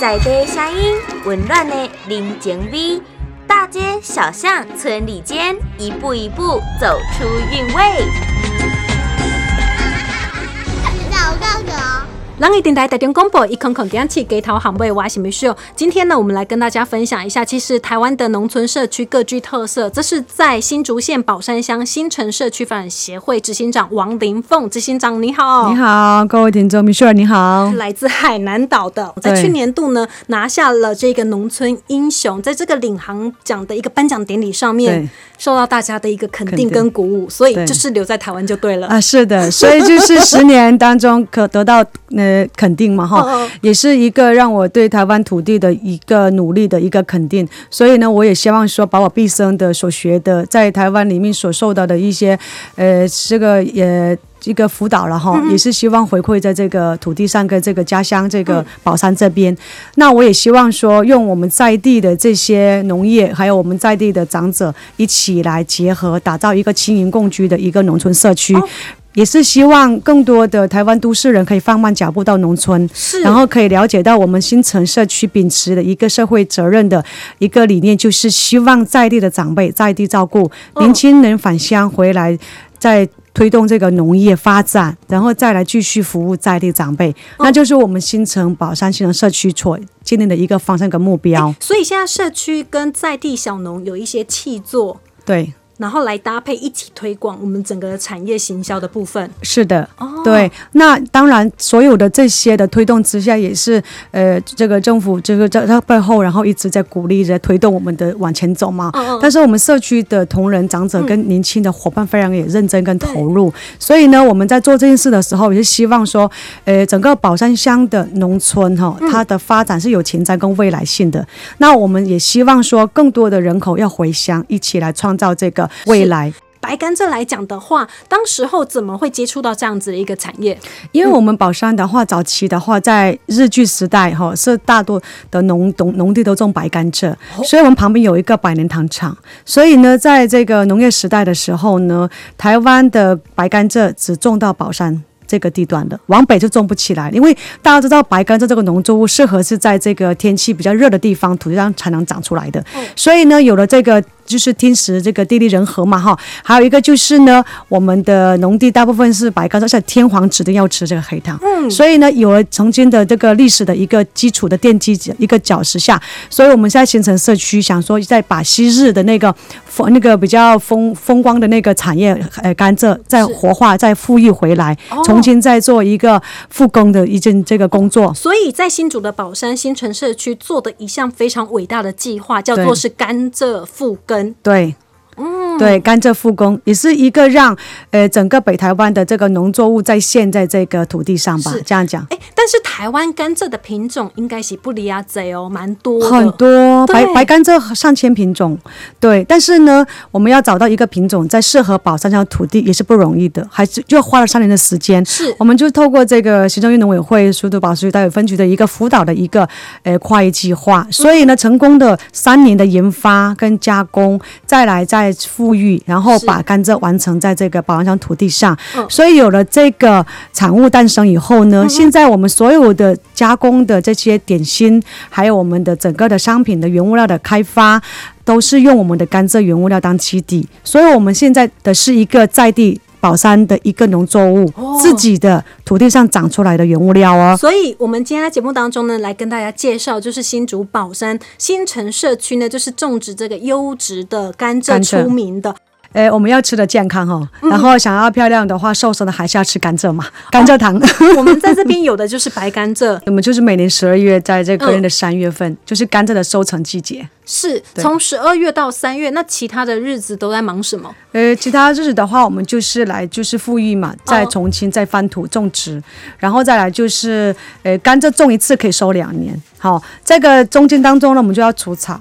在地声音，温暖的人情味。大街小巷、村里间，一步一步走出韵味。人艺电台台中广播100.7街头巷尾，我是Michelle。今天呢，我们来跟大家分享一下，其实台湾的农村社区各具特色。这是在新竹县宝山乡新城社区发展协会执行长王林凤，执行长你好。你好，各位听众 Michelle 你好。来自海南岛的，在去年度呢拿下了这个农村英雄，在这个领航奖的一个颁奖典礼上面，受到大家的一个肯定跟鼓舞，所以就是留在台湾就对了。啊，是的，所以就是10年当中可得到肯定嘛哈，也是一个让我对台湾土地的一个努力的一个肯定，所以呢，我也希望说把我毕生的所学的，在台湾里面所受到的一些，一个辅导了哈，也是希望回馈在这个土地上跟这个家乡这个宝山这边。那我也希望说，用我们在地的这些农业，还有我们在地的长者一起来结合，打造一个亲邻共居的一个农村社区。哦，也是希望更多的台湾都市人可以放慢脚步到农村，然后可以了解到我们新城社区秉持的一个社会责任的一个理念，就是希望在地的长辈在地照顾，年轻人返乡回来再推动这个农业发展，然后再来继续服务在地长辈，那就是我们新城宝山新城社区所建立的一个方向跟目标。所以现在社区跟在地小农有一些契作，对，然后来搭配一起推广我们整个产业行销的部分。是的，对。那当然，所有的这些的推动之下，也是这个政府这个在背后，然后一直在鼓励着推动我们的往前走嘛。但是我们社区的同仁、长者跟年轻的伙伴非常也认真跟投入，所以呢，我们在做这件事的时候，也是希望说，整个宝山乡的农村哈，它的发展是有前瞻跟未来性的。那我们也希望说，更多的人口要回乡，一起来创造这个未来。白甘蔗来讲的话，当时候怎么会接触到这样子的一个产业？因为我们宝山的话，早期的话，在日据时代哈，是大多的农地都种白甘蔗，所以我们旁边有一个百年糖厂。所以呢，在这个农业时代的时候呢，台湾的白甘蔗只种到宝山这个地段的，往北就种不起来，因为大家知道白甘蔗这个农作物适合是在这个天气比较热的地方土地上才能长出来的。所以呢，有了这个就是天时这个地利人和嘛哈，还有一个就是呢，我们的农地大部分是白甘蔗，像天皇指定要吃这个黑糖，所以呢，有了曾经的这个历史的一个基础的奠基一个脚石下，所以我们现在新城社区想说，再把昔日的那个比较风光的那个产业甘蔗再活化、再富裕回来，重新再做一个复工的一件这个工作。所以在新竹的宝山新城社区做的一项非常伟大的计划，叫做是甘蔗复耕。对。对，甘蔗复耕也是一个让整个北台湾的这个农作物在现在这个土地上吧，这样讲。但是台湾甘蔗的品种应该是不离啊贼哦，蛮多的，很多白甘蔗上千品种，对。但是呢，我们要找到一个品种在适合宝山乡土地也是不容易的，还是就花了3年的时间。是，我们就透过这个行政院农委会苏都宝山大有分局的一个辅导的一个跨域计划，所以呢，成功的3年的研发跟加工，再来再复。然后把甘蔗完成在这个宝山乡土地上，所以有了这个产物诞生以后呢，现在我们所有的加工的这些点心，还有我们的整个的商品的原物料的开发，都是用我们的甘蔗原物料当基底，所以我们现在的是一个在地宝山的一个农作物，自己的土地上长出来的原物料哦。所以我们今天在节目当中呢，来跟大家介绍，就是新竹宝山新城社区呢，就是种植这个优质的甘蔗出名的。我们要吃的健康哦，然后想要漂亮的话，瘦身的还是要吃甘蔗嘛，甘蔗糖。我们在这边有的就是白甘蔗，我们就是每年12月，在这个人的3月份，就是甘蔗的收成季节。是，从12月到3月，那其他的日子都在忙什么？其他日子的话，我们就是来就是富裕嘛，再重新再翻土种植，然后再来就是甘蔗种一次可以收2年。好，这个中间当中呢，我们就要除草。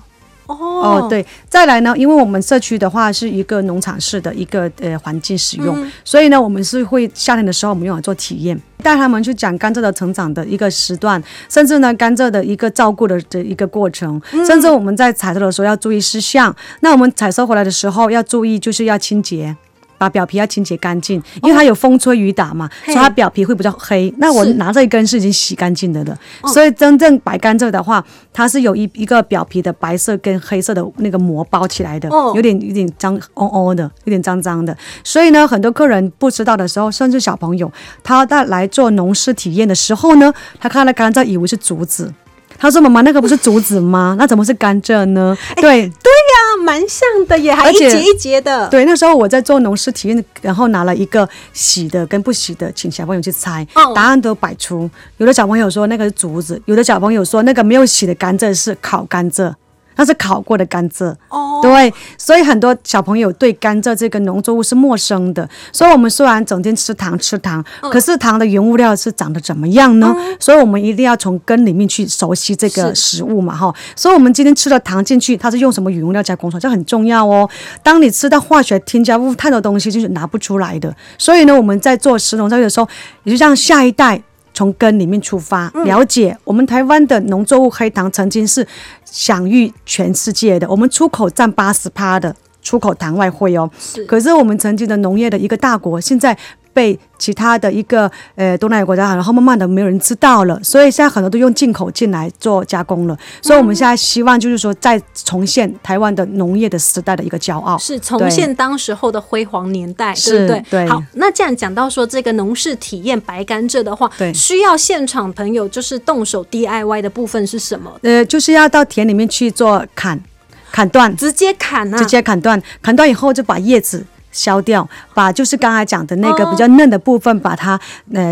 对，再来呢，因为我们社区的话是一个农场式的一个环境使用，所以呢，我们是会夏天的时候我们用来做体验，带他们去讲甘蔗的成长的一个时段，甚至呢甘蔗的一个照顾的一个过程，甚至我们在采收的时候要注意事项，那我们采收回来的时候要注意，就是要清洁。把表皮要清洁干净，因为它有风吹雨打嘛，所以它表皮会比较黑。那我拿这一根是已经洗干净的了，所以真正白甘蔗的话，它是有一个表皮的白色跟黑色的那个膜包起来的，有点脏哦哦的，有点脏脏的。所以呢，很多客人不知道的时候，甚至小朋友，他在来做农事体验的时候呢，他看到甘蔗以为是竹子。他说：“妈妈，那个不是竹子吗？那怎么是甘蔗呢？”对对呀，蛮像的耶，还一节一节的。对，那时候我在做农事体验，然后拿了一个洗的跟不洗的，请小朋友去猜，答案都摆出。有的小朋友说那个是竹子，有的小朋友说那个没有洗的甘蔗是烤甘蔗。它是烤过的甘蔗，对，所以很多小朋友对甘蔗这个农作物是陌生的。所以我们虽然整天吃糖，可是糖的原物料是长得怎么样呢？所以我们一定要从根里面去熟悉这个食物嘛，哈。所以我们今天吃了糖进去，它是用什么原物料加工出来，这很重要哦。当你吃到化学添加物太多东西，就是拿不出来的。所以呢，我们在做食农教育的时候，也就让下一代从根里面出发，了解我们台湾的农作物黑糖曾经是享誉全世界的，我们出口占80%的出口糖外汇哦。可是我们曾经的农业的一个大国，现在被其他的一个东南亚国家，然后慢慢的没有人知道了，所以现在很多都用进口进来做加工了。所以我们现在希望就是说，再重现台湾的农业的时代的一个骄傲，是重现当时候的辉煌年代，对不对？对。好，那这样讲到说这个农事体验白甘蔗的话，需要现场朋友就是动手 DIY 的部分是什么？就是要到田里面去做砍断，直接砍断，砍断以后就把叶子削掉，把就是刚才讲的那个比较嫩的部分把它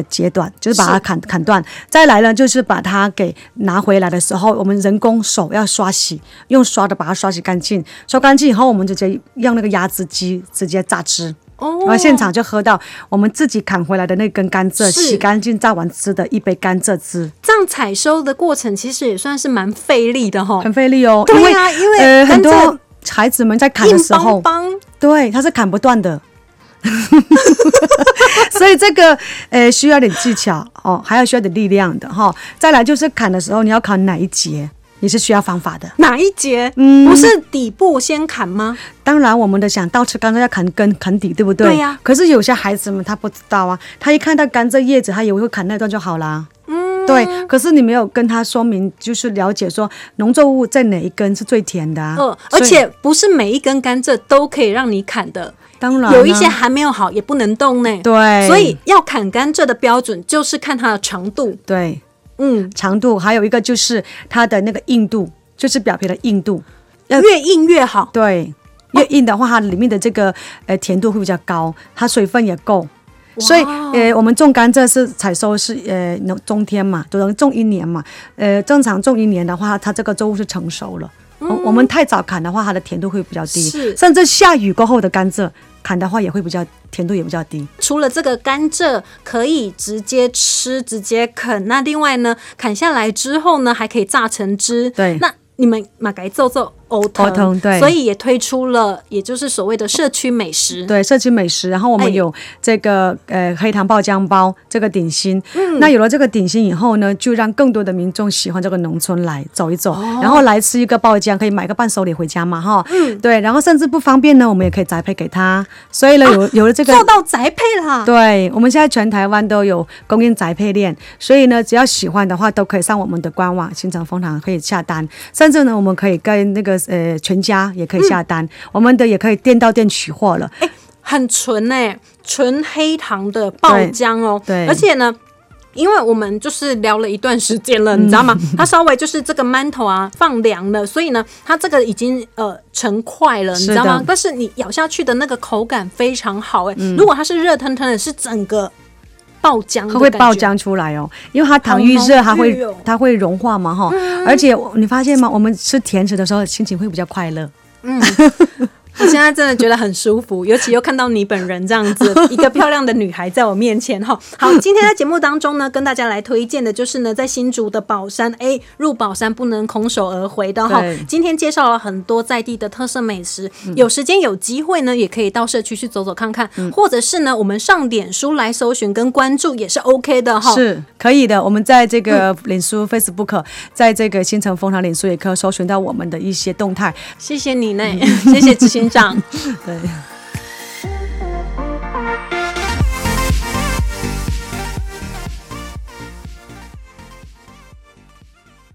截短，就是把它砍断。再来呢，就是把它给拿回来的时候，我们人工手要刷洗，用刷的把它刷洗干净。刷干净以后，我们直接用那个压汁机直接榨汁。然后现场就喝到我们自己砍回来的那根甘蔗，洗干净榨完汁的一杯甘蔗汁。这样采收的过程其实也算是蛮费力的哈，很费力哦。对啊，因为很多孩子们在砍的时候，对，它是砍不断的。所以这个需要点技巧哦，还要需要点力量的哈。再来就是砍的时候，你要砍哪一节也是需要方法的。哪一节？不是底部先砍吗？当然，我们的想倒吃甘蔗要砍根砍底，对不对？对呀。可是有些孩子们他不知道啊，他一看到甘蔗叶子，他以为会砍那段就好啦。对，可是你没有跟他说明，就是了解说农作物在哪一根是最甜的啊。而且不是每一根甘蔗都可以让你砍的，当然有一些还没有好也不能动呢。对，所以要砍甘蔗的标准就是看它的长度。对，长度，还有一个就是它的那个硬度，就是表皮的硬度，越硬越好。对，越硬的话，它里面的这个甜度会比较高，它水分也够。所以我们种甘蔗是采收是冬天嘛，只能种一年嘛。正常种一年的话，它这个作物是成熟了。我们太早砍的话，它的甜度会比较低，甚至下雨过后的甘蔗砍的话也会比较甜度也比较低。除了这个甘蔗可以直接吃、直接啃，那另外呢，砍下来之后呢，还可以榨成汁。对，那你们嘛该做欧藤，对，所以也推出了，也就是所谓的社区美食。对，社区美食，然后我们有这个黑糖爆浆包这个点心。那有了这个点心以后呢，就让更多的民众喜欢这个农村来走一走，然后来吃一个爆浆，可以买个伴手礼回家嘛，哈。对，然后甚至不方便呢，我们也可以宅配给他。所以呢，有了这个做到宅配啦。对，我们现在全台湾都有供应宅配链，所以呢，只要喜欢的话，都可以上我们的官网新城蜂糖可以下单，甚至呢，我们可以跟那个全家也可以下单，我们的也可以店到店取货了。很纯纯黑糖的爆浆哦。对，而且呢，因为我们就是聊了一段时间了，你知道吗？它稍微就是这个馒头啊放凉了，所以呢，它这个已经成块了，你知道吗？但是你咬下去的那个口感非常好如果它是热腾腾的，是整个爆浆，它会爆浆出来哦，因为它糖遇热，它会融化嘛哈。而且你发现吗？我们吃甜食的时候，心情会比较快乐。我现在真的觉得很舒服，尤其又看到你本人这样子，一个漂亮的女孩在我面前哈。好，今天在节目当中呢，跟大家来推荐的就是呢，在新竹的宝山，入宝山不能空手而回的哈。今天介绍了很多在地的特色美食，有时间有机会呢，也可以到社区去走走看看，或者是呢，我们上脸书来搜寻跟关注也是 OK 的哈，是可以的。我们在这个脸书 Facebook， 在这个新城蜂糖脸书也可以搜寻到我们的一些动态。谢谢你谢谢之前。对。